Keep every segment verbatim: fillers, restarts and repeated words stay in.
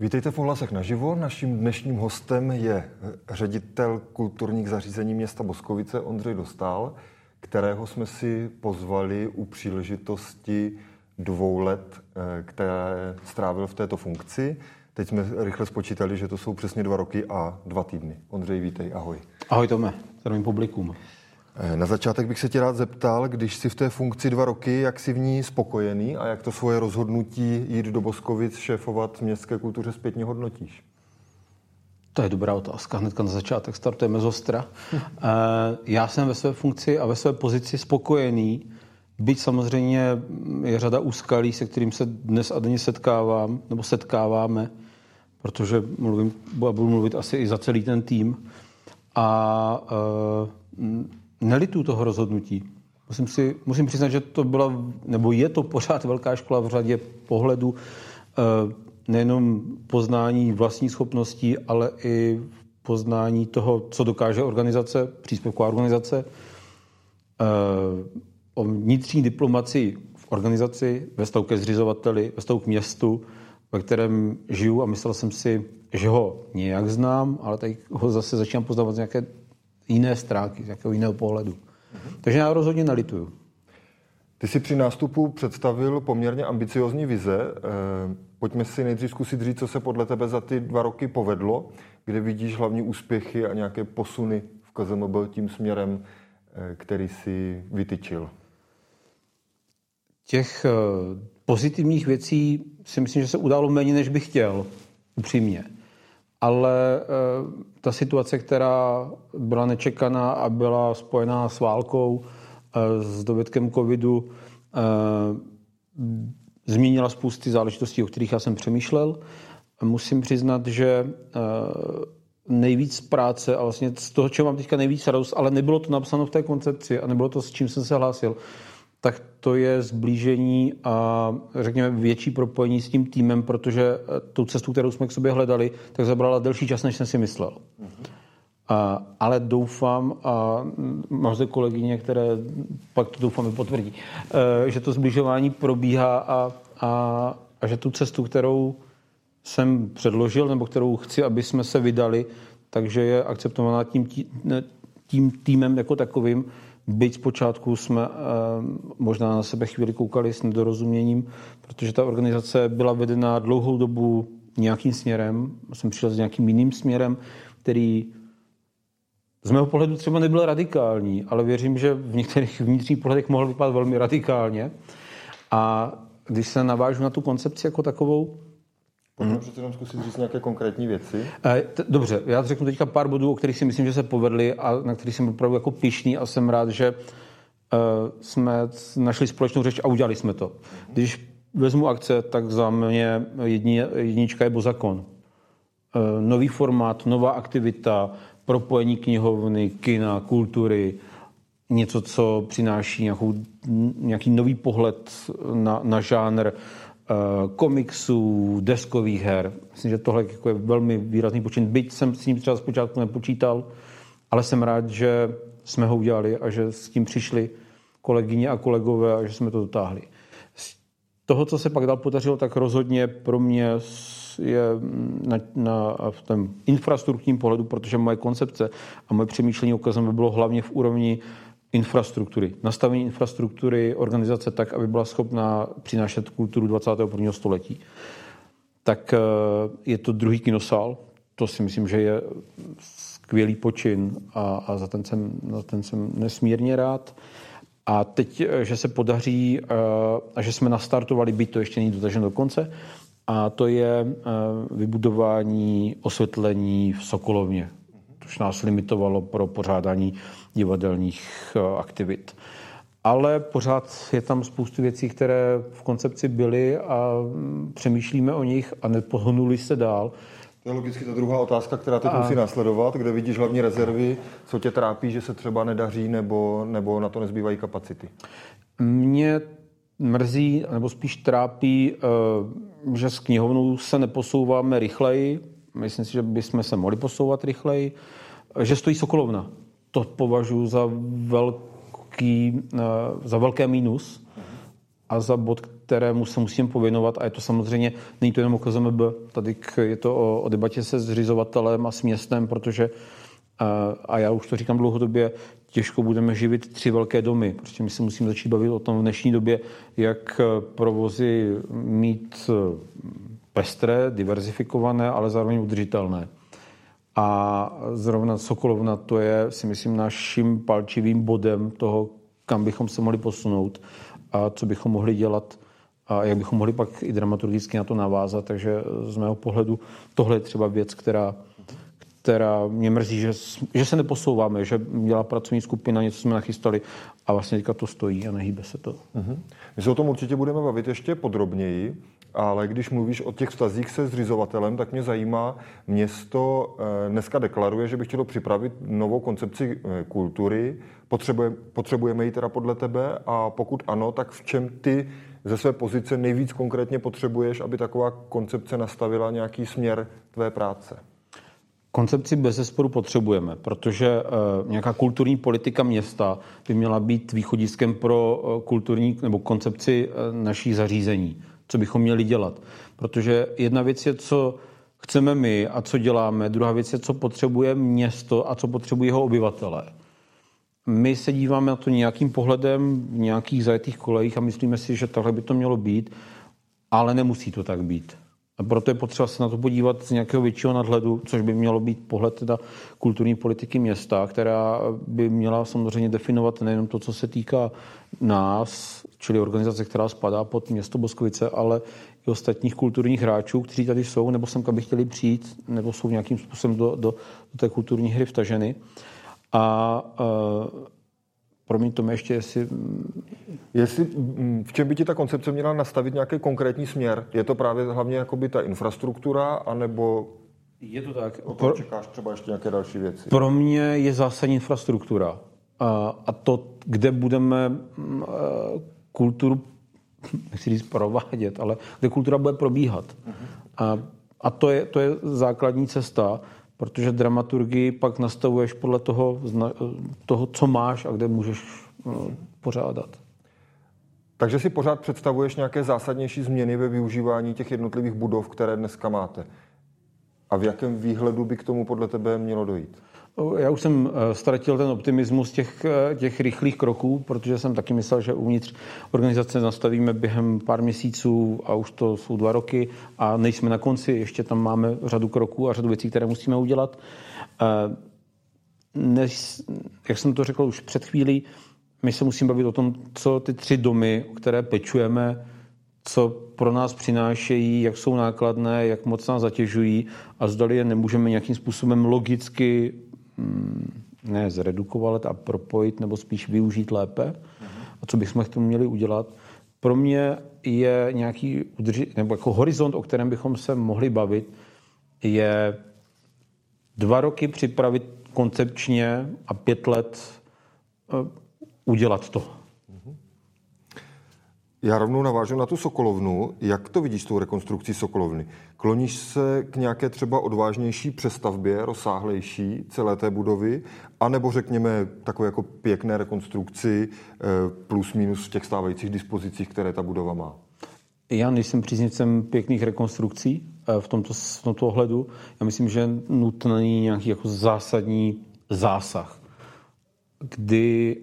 Vítejte v Ohlasech naživo. Naším dnešním hostem je ředitel kulturních zařízení města Boskovice Ondřej Dostál, kterého jsme si pozvali u příležitosti dvou let, které strávil v této funkci. Teď jsme rychle spočítali, že to jsou přesně dva roky a dva týdny. Ondřej, vítej, ahoj. Ahoj Tome, zdravím publikum. Na začátek bych se tě rád zeptal, když jsi v té funkci dva roky, jak jsi v ní spokojený a jak to svoje rozhodnutí jít do Boskovic šéfovat městské kultuře zpětně hodnotíš? To je dobrá otázka. Hnedka na začátek startujeme zostra. Já jsem ve své funkci a ve své pozici spokojený, byť samozřejmě je řada úskalí, se kterým se dnes a denně setkávám, nebo setkáváme, protože mluvím, budu mluvit asi i za celý ten tým. A e, nelituju toho rozhodnutí. Musím, si, musím přiznat, že to byla, nebo je to pořád velká škola v řadě pohledu, nejenom poznání vlastní schopností, ale i poznání toho, co dokáže organizace, příspěvková organizace, o vnitřní diplomacii v organizaci, ve vztahu ke zřizovateli, ve vztahu k městu, ve kterém žiju, a myslel jsem si, že ho nějak znám, ale tady ho zase začínám poznávat z nějaké jiné stránky, z jakého jiného pohledu. Mhm. Takže já rozhodně nelituju. Ty si při nástupu představil poměrně ambiciózní vize. E, pojďme si nejdřív zkusit říct, co se podle tebe za ty dva roky povedlo, kde vidíš hlavní úspěchy a nějaké posuny v K Z M B tím směrem, e, který si vytyčil. Těch e, pozitivních věcí si myslím, že se událo méně, než bych chtěl, upřímně. Ale e, ta situace, která byla nečekaná a byla spojená s válkou, e, s dovědkem covidu, e, změnila spousty záležitostí, o kterých já jsem přemýšlel. Musím přiznat, že e, nejvíc práce a vlastně z toho, čeho mám teďka nejvíc radost, ale nebylo to napsáno v té koncepci a nebylo to, s čím jsem se hlásil, tak to je zblížení a řekněme větší propojení s tím týmem, protože tu cestu, kterou jsme k sobě hledali, tak zabrala delší čas, než jsem si myslel. Mm-hmm. A, ale doufám, a mám zde kolegyně, které pak to doufám potvrdí, že to zbližování probíhá a, a, a že tu cestu, kterou jsem předložil nebo kterou chci, aby jsme se vydali, takže je akceptovaná tím, tí, tím týmem jako takovým. Byť zpočátku jsme e, možná na sebe chvíli koukali s nedorozuměním, protože ta organizace byla vedena dlouhou dobu nějakým směrem. Jsem přišel s nějakým jiným směrem, který z mého pohledu třeba nebyl radikální, ale věřím, že v některých vnitřních pohledech mohl vypadat velmi radikálně. A když se navážu na tu koncepci jako takovou... Pojďme, že nám zkusit říct nějaké konkrétní věci. Dobře, já řeknu teďka pár bodů, o kterých si myslím, že se povedly a na kterých jsem opravdu jako pyšný a jsem rád, že jsme našli společnou řeč a udělali jsme to. Když vezmu akce, tak za mě jednička je Bozakon. Nový formát, nová aktivita, propojení knihovny, kina, kultury, něco, co přináší nějakou, nějaký nový pohled na, na žánr, komiksů, deskových her. Myslím, že tohle je velmi výrazný počin. Byť jsem s ním třeba zpočátku nepočítal, ale jsem rád, že jsme ho udělali a že s tím přišli kolegyně a kolegové a že jsme to dotáhli. Z toho, co se pak dál podařilo, tak rozhodně pro mě je na, na, v tom infrastrukturním pohledu, protože moje koncepce a moje přemýšlení o K Z M B bylo hlavně v úrovni infrastruktury. Nastavení infrastruktury organizace tak, aby byla schopná přinášet kulturu dvacátého prvního století. Tak je to druhý kinosál. To si myslím, že je skvělý počin a, a za ten jsem, za ten jsem nesmírně rád. A teď, že se podaří a že jsme nastartovali, byť to ještě není dotaženo do konce, a to je vybudování osvětlení v Sokolovně, což nás limitovalo pro pořádání divadelních aktivit. Ale pořád je tam spoustu věcí, které v koncepci byly a přemýšlíme o nich a nepohnuli se dál. To je logicky ta druhá otázka, která teď a... musí následovat. Kde vidíš hlavní rezervy, co tě trápí, že se třeba nedaří nebo, nebo na to nezbývají kapacity? Mě mrzí, nebo spíš trápí, že s knihovnou se neposouváme rychleji. Myslím si, že bychom se mohli posouvat rychleji. Že stojí Sokolovna. To považuji za velký, za velké mínus a za bod, kterému se musím povinovat, a je to samozřejmě, není to jenom o K Z M B, tady je to o, o debatě se zřizovatelem a s městem, protože, a já už to říkám dlouhodobě, těžko budeme živit tři velké domy. Prostě my se musíme začít bavit o tom v dnešní době, jak provozy mít pestré, diverzifikované, ale zároveň udržitelné. A zrovna Sokolovna, to je, si myslím, naším palčivým bodem toho, kam bychom se mohli posunout a co bychom mohli dělat a jak bychom mohli pak i dramaturgicky na to navázat. Takže z mého pohledu tohle je třeba věc, která, která mě mrzí, že, že se neposouváme, že dělá pracovní skupina, něco jsme nachystali a vlastně teďka to stojí a nehýbe se to. Mhm. My se o tom určitě budeme bavit ještě podrobněji. Ale když mluvíš o těch vztazích se zřizovatelem, tak mě zajímá, město dneska deklaruje, že by chtělo připravit novou koncepci kultury. Potřebujeme, potřebujeme ji teda podle tebe, a pokud ano, tak v čem ty ze své pozice nejvíc konkrétně potřebuješ, aby taková koncepce nastavila nějaký směr tvé práce? Koncepci bezesporu potřebujeme, protože nějaká kulturní politika města by měla být východiskem pro kulturní nebo koncepci našich zařízení. Co bychom měli dělat. Protože jedna věc je, co chceme my a co děláme, druhá věc je, co potřebuje město a co potřebují jeho obyvatelé. My se díváme na to nějakým pohledem v nějakých zajetých kolejích a myslíme si, že takhle by to mělo být, ale nemusí to tak být. A proto je potřeba se na to podívat z nějakého většího nadhledu, což by mělo být pohled teda kulturní politiky města, která by měla samozřejmě definovat nejenom to, co se týká nás, čili organizace, která spadá pod město Boskovice, ale i ostatních kulturních hráčů, kteří tady jsou, nebo semka by chtěli přijít, nebo jsou nějakým způsobem do, do, do té kulturní hry vtaženy. A uh, promiň to mi ještě, jestli... jestli... V čem by ti ta koncepce měla nastavit nějaký konkrétní směr? Je to právě hlavně jakoby ta infrastruktura, anebo... Je to tak. Pro... Čekáš třeba ještě nějaké další věci? Pro mě je zásadní infrastruktura. A, a to, kde budeme kulturu, nechci říct provádět, ale kde kultura bude probíhat. Uh-huh. A, a to je, to je základní cesta, protože dramaturgii pak nastavuješ podle toho, toho, co máš a kde můžeš pořádat. Takže si pořád představuješ nějaké zásadnější změny ve využívání těch jednotlivých budov, které dneska máte. A v jakém výhledu by k tomu podle tebe mělo dojít? Já už jsem ztratil ten optimismus těch, těch rychlých kroků, protože jsem taky myslel, že uvnitř organizace nastavíme během pár měsíců a už to jsou dva roky a nejsme na konci, ještě tam máme řadu kroků a řadu věcí, které musíme udělat. Než, jak jsem to řekl už před chvílí, my se musíme bavit o tom, co ty tři domy, které pečujeme, co pro nás přinášejí, jak jsou nákladné, jak moc nás zatěžují a zdali je nemůžeme nějakým způsobem logicky ne zredukovat a propojit, nebo spíš využít lépe. A co bychom k tomu měli udělat? Pro mě je nějaký udrži- nebo jako horizont, o kterém bychom se mohli bavit, je dva roky připravit koncepčně a pět let udělat to. Já rovnou navážu na tu Sokolovnu. Jak to vidíš s tou rekonstrukcí Sokolovny? Kloníš se k nějaké třeba odvážnější přestavbě, rozsáhlejší celé té budovy, anebo řekněme takové jako pěkné rekonstrukci plus minus v těch stávajících dispozicích, které ta budova má? Já nejsem příznivcem pěkných rekonstrukcí v tomto, v tomto ohledu. Já myslím, že nutný nějaký jako zásadní zásah, kdy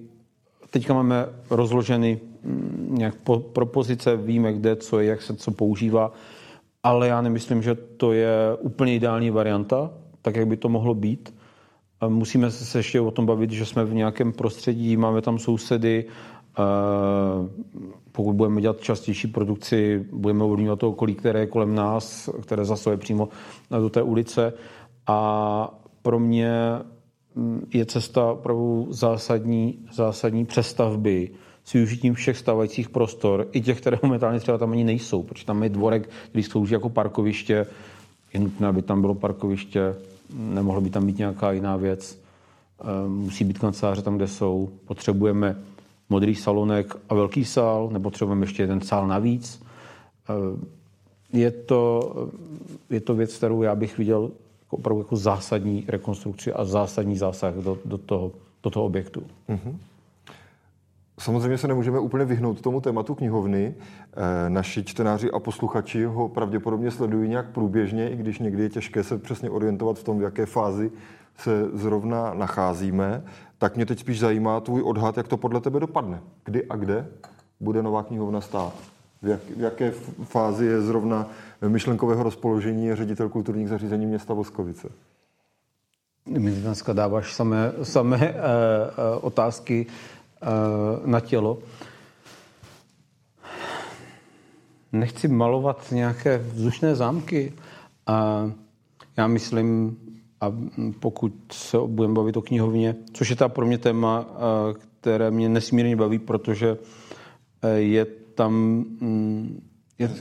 teďka máme rozloženy nějak po, propozice, víme kde, co je, jak se co používá, ale já nemyslím, že to je úplně ideální varianta, tak jak by to mohlo být. Musíme se ještě o tom bavit, že jsme v nějakém prostředí, máme tam sousedy, pokud budeme dělat častější produkci, budeme ovlivňovat to okolí, které je kolem nás, které zasahuje přímo do té ulice, a pro mě je cesta opravdu zásadní, zásadní přestavby s využitím všech stávajících prostor, i těch, které momentálně třeba tam ani nejsou, protože tam je dvorek, který slouží jako parkoviště, je nutné, aby tam bylo parkoviště, nemohlo by tam být nějaká jiná věc, musí být kanceláře tam, kde jsou, potřebujeme modrý salonek a velký sál, nepotřebujeme ještě jeden sál navíc. Je to, je to věc, kterou já bych viděl opravdu jako zásadní rekonstrukci a zásadní zásah do, do, toho, do toho objektu. Mm-hmm. Samozřejmě se nemůžeme úplně vyhnout tomu tématu knihovny. Naši čtenáři a posluchači ho pravděpodobně sledují nějak průběžně, i když někdy je těžké se přesně orientovat v tom, v jaké fázi se zrovna nacházíme. Tak mě teď spíš zajímá tvůj odhad, jak to podle tebe dopadne. Kdy a kde bude nová knihovna stát? V, jak, v jaké fázi je zrovna myšlenkového rozpoložení ředitel kulturních zařízení města Boskovice? My dneska dáváš samé, samé e, e, otázky na tělo. Nechci malovat nějaké vzdušné zámky. A já myslím, a pokud se budeme bavit o knihovně, což je ta pro mě téma, které mě nesmírně baví, protože je tam... Je...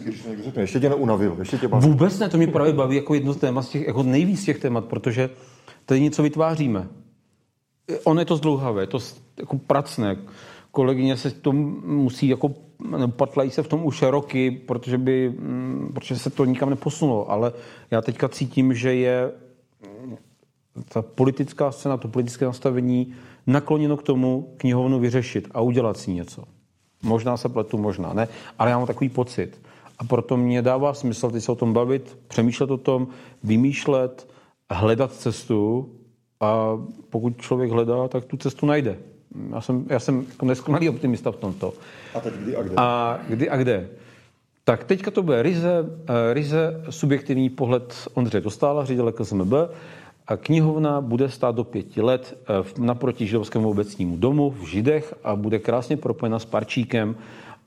Ještě tě neunavil, ještě tě baví. Vůbec ne, to mě právě baví jako jedno z témat, z těch, jako nejvíc těch témat, protože tady něco vytváříme. Ono je to zdlouhavé, to jako pracné. Kolegyně se to musí, jako, patlají se v tom už roky, protože, by, protože se to nikam neposunulo. Ale já teďka cítím, že je ta politická scéna, to politické nastavení nakloněno k tomu knihovnu vyřešit a udělat si něco. Možná se pletu, možná ne, ale já mám takový pocit. A proto mě dává smysl teď se o tom bavit, přemýšlet o tom, vymýšlet, hledat cestu. A pokud člověk hledá, tak tu cestu najde. Já jsem, já jsem neskonalý optimista v tomto. A teď kdy a kde? A kdy a kde. Tak teďka to bude ryze, ryze subjektivní pohled Ondřeje Dostála, ředitele K Z M B. A knihovna bude stát do pěti let naproti židovskému obecnímu domu v Židech a bude krásně propojena s parčíkem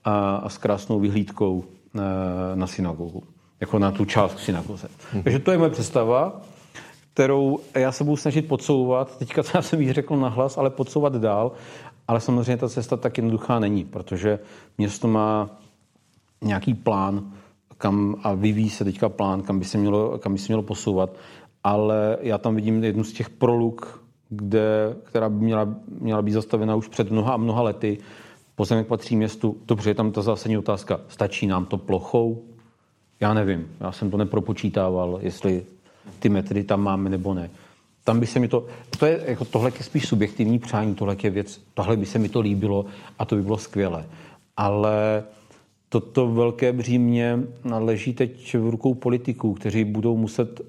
a, a s krásnou vyhlídkou na synagogu. Jako na tu část synagoze. Hm. Takže to je moje představa, kterou já se budu snažit podsouvat, teďka já jsem jí řekl nahlas, ale podsouvat dál, ale samozřejmě ta cesta tak jednoduchá není, protože město má nějaký plán, kam a vyvíjí se teďka plán, kam by se mělo, kam by se mělo posouvat, ale já tam vidím jednu z těch proluk, kde, která by měla, měla být zastavena už před mnoha a mnoha lety, pozemek patří městu, dobře, je tam ta zásadní otázka, stačí nám to plochou? Já nevím, já jsem to nepropočítával, jestli ty metry tam máme nebo ne. Tam by se mi to, to je, jako tohle je spíš subjektivní přání, tohle je věc, tohle by se mi to líbilo a to by bylo skvělé. Ale toto velké břímě leží teď v rukou politiků, kteří budou muset uh,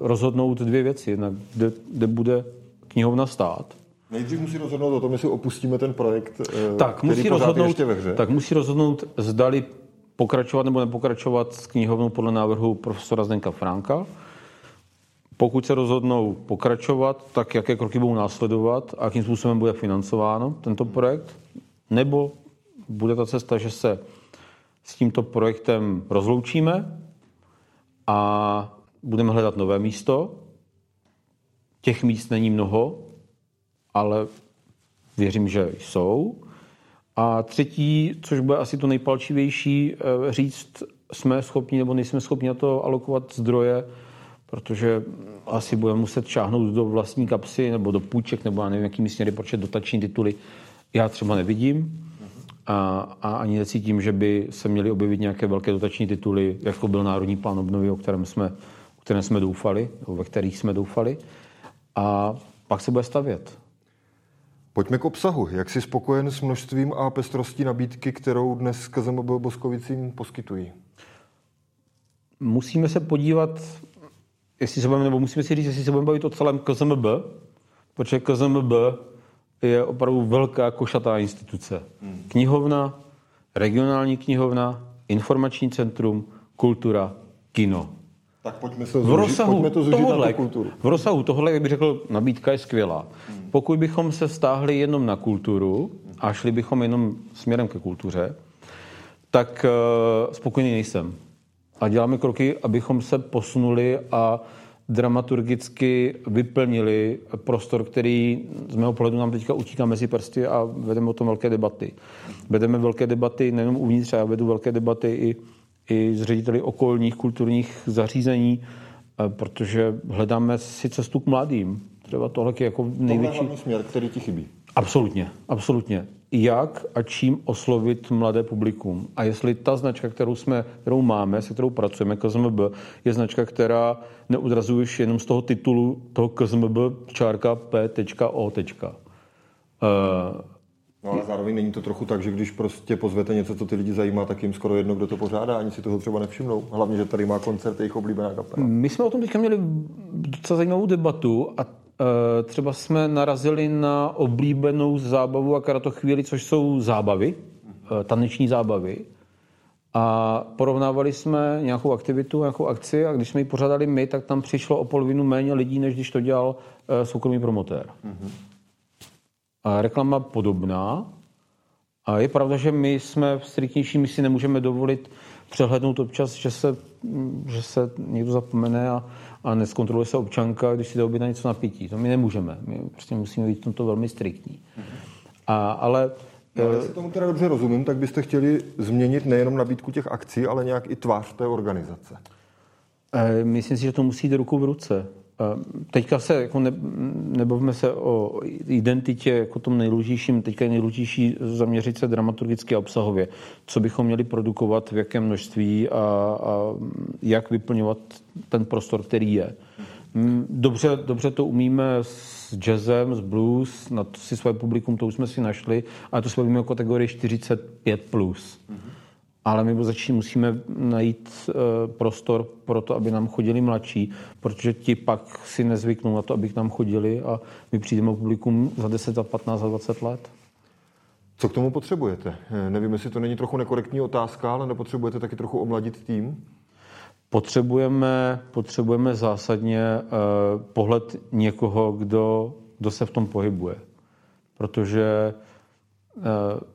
rozhodnout dvě věci. Jednak, kde, kde bude knihovna stát. Nejdřív musí rozhodnout o tom, jestli opustíme ten projekt, uh, tak, který musí pořád ještě ve hře. Tak musí rozhodnout, zdali pokračovat nebo nepokračovat s knihovnou podle návrhu profesora Zdenka Franka. Pokud se rozhodnou pokračovat, tak jaké kroky budou následovat a jakým způsobem bude financováno tento projekt? Nebo bude ta cesta, že se s tímto projektem rozloučíme a budeme hledat nové místo. Těch míst není mnoho, ale věřím, že jsou. A třetí, což bude asi to nejpalčivější, říct, jsme schopni nebo nejsme schopni na to alokovat zdroje, protože asi budeme muset šáhnout do vlastní kapsy nebo do půjček, nebo já nevím, jakými směry, protože dotační tituly já třeba nevidím a, a ani necítím, že by se měly objevit nějaké velké dotační tituly, jako byl Národní plán obnovy, o kterém jsme, o kterém jsme doufali, ve kterých jsme doufali. A pak se bude stavět. Pojďme k obsahu. Jak jsi spokojen s množstvím a pestrostí nabídky, kterou dnes K Z M B Boskovicím poskytují? Musíme se podívat... Jestli se budeme, nebo musíme si říct, jestli se budeme bavit o celém K Z M B, protože K Z M B je opravdu velká košatá instituce. Knihovna, regionální knihovna, informační centrum, kultura, kino. Tak pojďme, se zružit, pojďme to zužit na tu kulturu. V rozsahu tohle, jak bych řekl, nabídka je skvělá. Pokud bychom se stáhli jenom na kulturu a šli bychom jenom směrem ke kultuře, tak spokojený nejsem. A děláme kroky, abychom se posunuli a dramaturgicky vyplnili prostor, který z mého pohledu nám teďka utíká mezi prsty a vedeme o tom velké debaty. Vedeme velké debaty nejenom uvnitř, já vedu velké debaty i, i s řediteli okolních kulturních zařízení, protože hledáme si cestu k mladým. Třeba tohle je jako největší... Tohle je směr, který ti chybí. Absolutně, absolutně. Jak a čím oslovit mladé publikum. A jestli ta značka, kterou, jsme, kterou máme, se kterou pracujeme, K Z M B, je značka, která neodrazuješ jenom z toho titulu toho K Z M B čárka P O. Uh, No ale zároveň není to trochu tak, že když prostě pozvete něco, co ty lidi zajímá, tak jim skoro jedno, kdo to pořádá, ani si toho třeba nevšimnou. Hlavně, že tady má koncert jejich oblíbená kapela. My jsme o tom teďka měli docela zajímavou debatu a e, třeba jsme narazili na oblíbenou zábavu a kratochvíli, což jsou zábavy, e, taneční zábavy. A porovnávali jsme nějakou aktivitu, nějakou akci a když jsme ji pořádali my, tak tam přišlo o polovinu méně lidí, než když to dělal e, soukromý promotér. Mm-hmm. A reklama podobná. A je pravda, že my jsme striktnější, my si nemůžeme dovolit přehlédnout občas, že se, že se někdo zapomene a, a neskontroluje se občanka, když si jde objednat něco na pití. To my nemůžeme. My prostě musíme být v tomto velmi striktní. A, ale... No, já si tomu teda dobře rozumím, tak byste chtěli změnit nejenom nabídku těch akcí, ale nějak i tvář té organizace. Myslím si, že to musí jít ruku v ruce. Teďka se, jako ne, nebavíme se o identitě jako tom nejdůležitějším, teďka je nejdůležitější zaměřit se dramaturgicky a obsahově. Co bychom měli produkovat, v jakém množství a, a jak vyplňovat ten prostor, který je. Dobře, dobře to umíme s jazzem, s blues, na to si své publikum, to už jsme si našli, ale to jsme bavíme o kategorii čtyřicet pět plus. Ale my začít musíme najít e, prostor pro to, aby nám chodili mladší, protože ti pak si nezvyknou na to, aby k nám chodili a my přijdeme o publikum za deset, za patnáct, za dvacet let. Co k tomu potřebujete? Nevím, jestli to není trochu nekorektní otázka, ale nepotřebujete taky trochu omladit tým? Potřebujeme, potřebujeme zásadně e, pohled někoho, kdo, kdo se v tom pohybuje. Protože...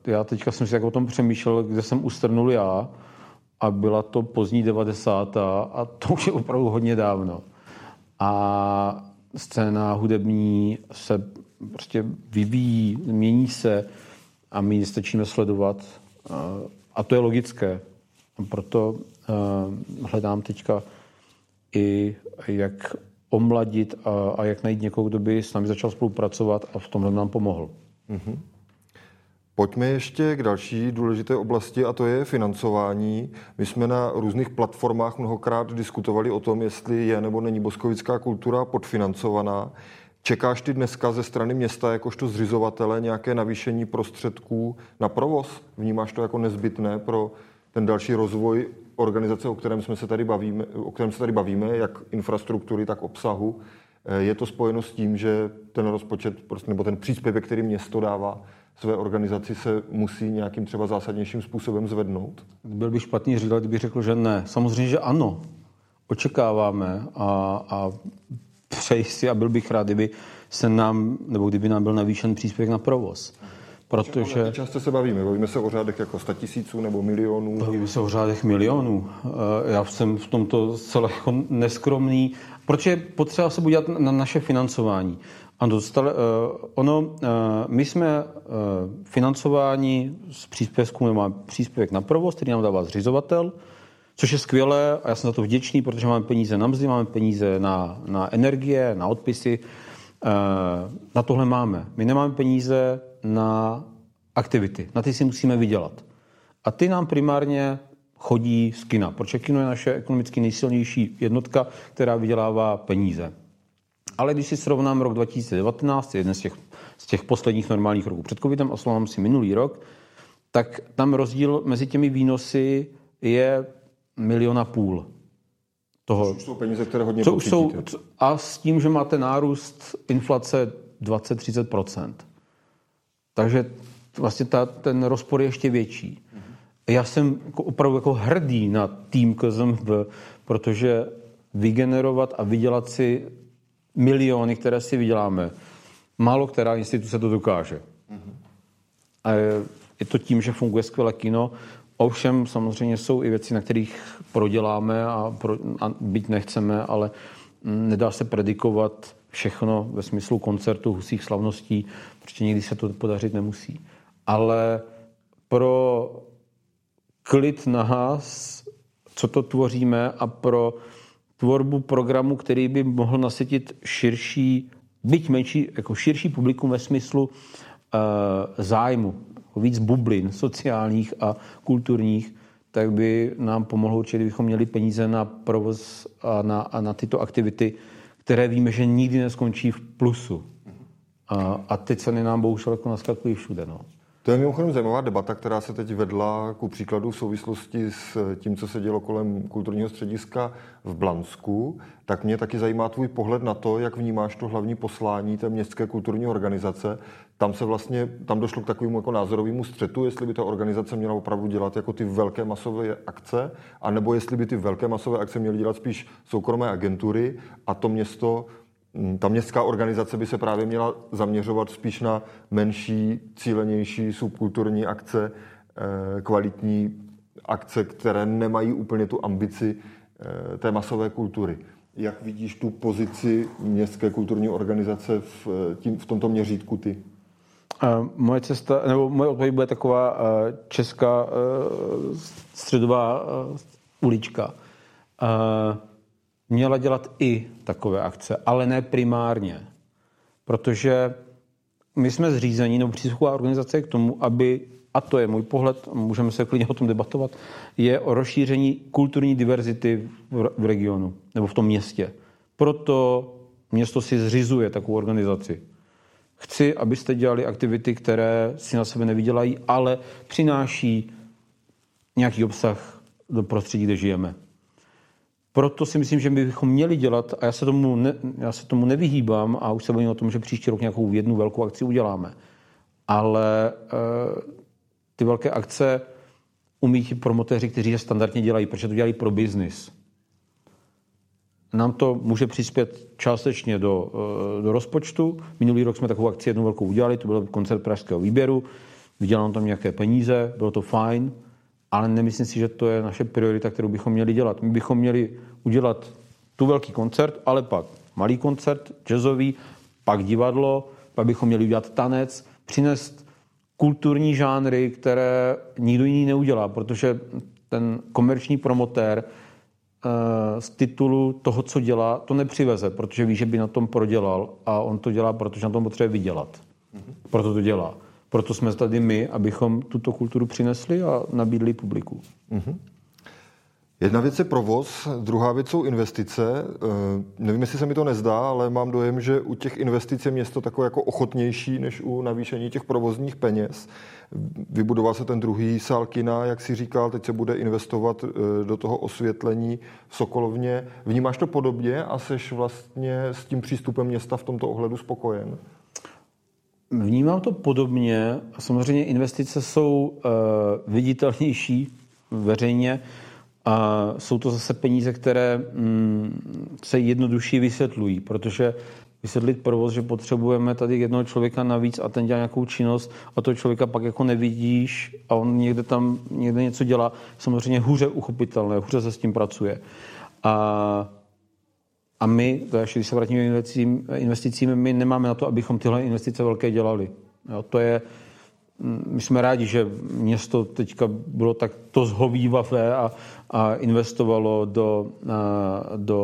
Já teďka jsem si tak o tom přemýšlel, kde jsem ustrnul já a byla to pozdní devadesátá a to už je opravdu hodně dávno. A scéna hudební se prostě vyvíjí, mění se a my ji stačíme sledovat a to je logické. Proto hledám teďka i jak omladit a jak najít někoho, kdo by s námi začal spolupracovat a v tomhle nám pomohl. Mhm. Pojďme ještě k další důležité oblasti a to je financování. My jsme na různých platformách mnohokrát diskutovali o tom, jestli je nebo není boskovická kultura podfinancovaná. Čekáš ty dneska ze strany města jakožto zřizovatele nějaké navýšení prostředků na provoz? Vnímáš to jako nezbytné pro ten další rozvoj organizace, o kterém jsme se tady bavíme, o kterém se tady bavíme, jak infrastruktury, tak obsahu? Je to spojeno s tím, že ten rozpočet nebo ten příspěvek, který město dává své organizaci, se musí nějakým třeba zásadnějším způsobem zvednout? Byl by špatný řídel, kdyby řekl, že ne. Samozřejmě, že ano. Očekáváme a, a přeji si a byl bych rád, kdyby se nám, nebo kdyby nám byl navýšen příspěvek na provoz. Protože... O částce se bavíme. Bavíme se o řádech jako sta tisíců nebo milionů. Bavíme se o řádech milionů. Já jsem v tomto celé neskromný. Proč je potřeba se podívat na naše financování? Ano, ono, my jsme financováni z příspěvku, my máme příspěvek na provoz, který nám dává zřizovatel, což je skvělé a já jsem za to vděčný, protože máme peníze na mzdy, máme peníze na, na energie, na odpisy. Na tohle máme. My nemáme peníze na aktivity, na ty si musíme vydělat. A ty nám primárně chodí z kina, protože kino je naše ekonomicky nejsilnější jednotka, která vydělává peníze. Ale když si srovnám rok dva tisíce devatenáct, jeden z těch, z těch posledních normálních roků před covidem, a srovnám si minulý rok, tak tam rozdíl mezi těmi výnosy je milion a půl. Toho, to už jsou peníze, které hodně pocítíte. Jsou, a s tím, že máte nárůst inflace dvacet až třicet procent. Takže vlastně ta, ten rozpor je ještě větší. Já jsem jako opravdu jako hrdý na tým K Z M B, protože vygenerovat a vydělat si miliony, které si vyděláme, málo která instituce to dokáže. Mm-hmm. A je, je to tím, že funguje skvělé kino. Ovšem samozřejmě jsou i věci, na kterých proděláme a, pro, a být nechceme, ale nedá se predikovat všechno ve smyslu koncertu, husích slavností, protože nikdy se to podařit nemusí. Ale pro klid na nás, co to tvoříme a pro tvorbu programu, který by mohl nasytit širší, byť menší, jako širší publikum ve smyslu e, zájmu, víc bublin sociálních a kulturních, tak by nám pomohlo určitě, kdybychom měli peníze na provoz a na, a na tyto aktivity, které víme, že nikdy neskončí v plusu. A, a ty ceny nám bohužel jako naskakují všude. No. To je mimochodem zajímavá debata, která se teď vedla ku příkladu v souvislosti s tím, co se dělo kolem kulturního střediska v Blansku. Tak mě taky zajímá tvůj pohled na to, jak vnímáš to hlavní poslání té městské kulturní organizace. Tam se vlastně, tam došlo k takovému jako názorovému střetu, jestli by ta organizace měla opravdu dělat jako ty velké masové akce, anebo jestli by ty velké masové akce měly dělat spíš soukromé agentury a to město... Ta městská organizace by se právě měla zaměřovat spíš na menší, cílenější subkulturní akce, kvalitní akce, které nemají úplně tu ambici té masové kultury. Jak vidíš tu pozici městské kulturní organizace v, tím, v tomto měřítku ty? Moje cesta, nebo moje odpověď bude taková česká středová ulička. Měla dělat i takové akce, ale ne primárně, protože my jsme zřízení, nebo příslušná organizace je k tomu, aby, a to je můj pohled, můžeme se klidně o tom debatovat, je o rozšíření kulturní diverzity v regionu, nebo v tom městě. Proto město si zřizuje takovou organizaci. Chci, abyste dělali aktivity, které si na sebe nevydělají, ale přináší nějaký obsah do prostředí, kde žijeme. Proto si myslím, že my bychom měli dělat, a já se tomu, ne, já se tomu nevyhýbám a už se bavím o tom, že příští rok nějakou jednu velkou akci uděláme. Ale e, ty velké akce umí ti promotéři, kteří je standardně dělají, protože to dělají pro biznis. Nám to může přispět částečně do, e, do rozpočtu. Minulý rok jsme takovou akci jednu velkou udělali, to byl koncert pražského výběru, vydělal nám tam nějaké peníze, bylo to fajn. Ale nemyslím si, že to je naše priorita, kterou bychom měli dělat. My bychom měli udělat tu velký koncert, ale pak malý koncert, jazzový, pak divadlo, pak bychom měli udělat tanec, přinést kulturní žánry, které nikdo jiný neudělá, protože ten komerční promotér z titulu toho, co dělá, to nepřiveze, protože ví, že by na tom prodělal a on to dělá, protože na tom potřebuje vydělat. Proto to dělá. Proto jsme tady my, abychom tuto kulturu přinesli a nabídli publiku. Mm-hmm. Jedna věc je provoz, druhá věc jsou investice. E, nevím, jestli se mi to nezdá, ale mám dojem, že u těch investic je město takové jako ochotnější než u navýšení těch provozních peněz. Vybudoval se ten druhý sál kina, jak si říkal, teď se bude investovat do toho osvětlení v Sokolovně. Vnímáš to podobně a seš vlastně s tím přístupem města v tomto ohledu spokojen? Vnímám to podobně. Samozřejmě investice jsou uh, viditelnější veřejně. Uh, jsou to zase peníze, které um, se jednodušší vysvětlují, protože vysvětlit provoz, že potřebujeme tady jednoho člověka navíc a ten dělá nějakou činnost a toho člověka pak jako nevidíš a on někde tam někde něco dělá, samozřejmě hůře uchopitelné, hůře se s tím pracuje. A uh, A my, to ještě když se vrátíme investicím, investicím, my nemáme na to, abychom tyhle investice velké dělali. Jo, to je, my jsme rádi, že město teďka bylo tak to zhovývavé a, a investovalo do, a, do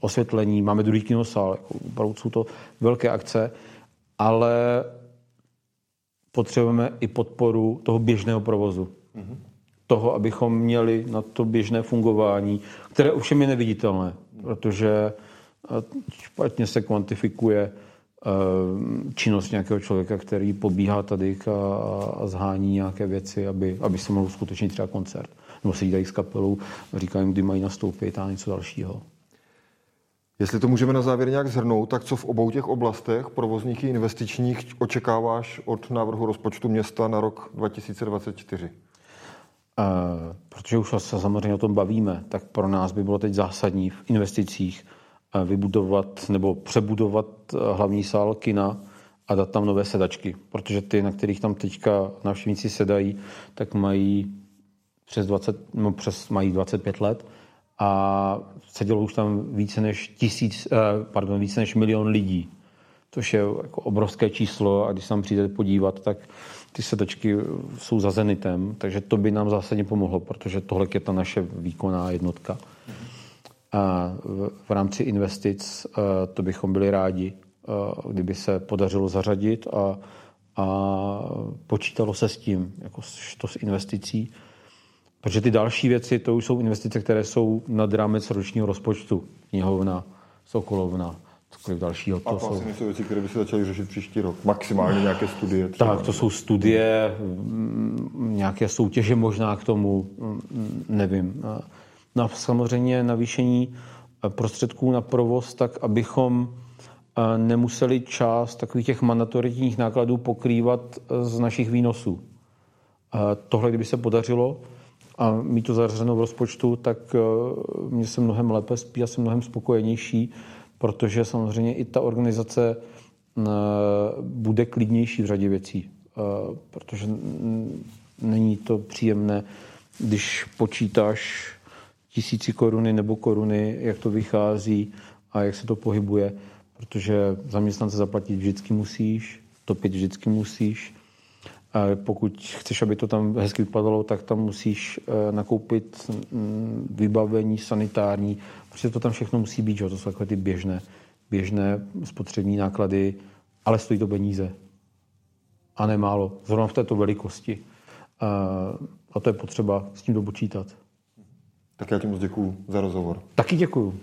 osvětlení. Máme druhý kinosál, jako, opravdu jsou to velké akce, ale potřebujeme i podporu toho běžného provozu. Mm-hmm. Toho, abychom měli na to běžné fungování, které ovšem je neviditelné. Protože špatně se kvantifikuje činnost nějakého člověka, který pobíhá tady a zhání nějaké věci, aby, aby se mohl skutečně třeba koncert. Nebo se dají s kapelou, říkají jim, kdy mají nastoupit a něco dalšího. Jestli to můžeme na závěr nějak shrnout, tak co v obou těch oblastech, provozních i investičních, očekáváš od návrhu rozpočtu města na rok dva tisíce dvacet čtyři? Protože už se samozřejmě o tom bavíme, tak pro nás by bylo teď zásadní v investicích vybudovat nebo přebudovat hlavní sál kina a dát tam nové sedačky, protože ty, na kterých tam teďka návštěvníci sedají, tak mají přes, dvacet, no přes mají dvacet pět let a sedělo už tam více než tisíc, pardon, více než milion lidí, což je jako obrovské číslo a když se tam přijdete podívat, tak ty sedačky jsou za zenitem, takže to by nám zásadně pomohlo, protože tohle je ta naše výkonná jednotka. A v, v rámci investic to bychom byli rádi, kdyby se podařilo zařadit a, a počítalo se s tím, jako to s investicí. Protože ty další věci, to už jsou investice, které jsou nad rámec ročního rozpočtu. Knihovna, Sokolovna, cokoliv dalšího. To a to jsou... asi nejsou věci, které by se začaly řešit příští rok. Maximálně nějaké studie. Třeba. Tak, to jsou studie, nějaké soutěže možná k tomu, nevím. Na, samozřejmě navýšení prostředků na provoz, tak abychom nemuseli část takových těch mandatorních nákladů pokrývat z našich výnosů. Tohle, kdyby se podařilo a mít to zařazeno v rozpočtu, tak mě se mnohem lépe spí a jsem mnohem spokojenější, protože samozřejmě i ta organizace bude klidnější v řadě věcí, protože není to příjemné, když počítáš tisíci koruny nebo koruny, jak to vychází a jak se to pohybuje, protože zaměstnance zaplatit vždycky musíš, topit vždycky musíš. A pokud chceš, aby to tam hezky vypadalo, tak tam musíš nakoupit vybavení sanitární. Prostě to tam všechno musí být, že? To jsou takové ty běžné, běžné spotřební náklady, ale stojí to peníze. A nemálo, zrovna v této velikosti. A to je potřeba s tím dopočítat. Tak já ti moc děkuju za rozhovor. Taky děkuju.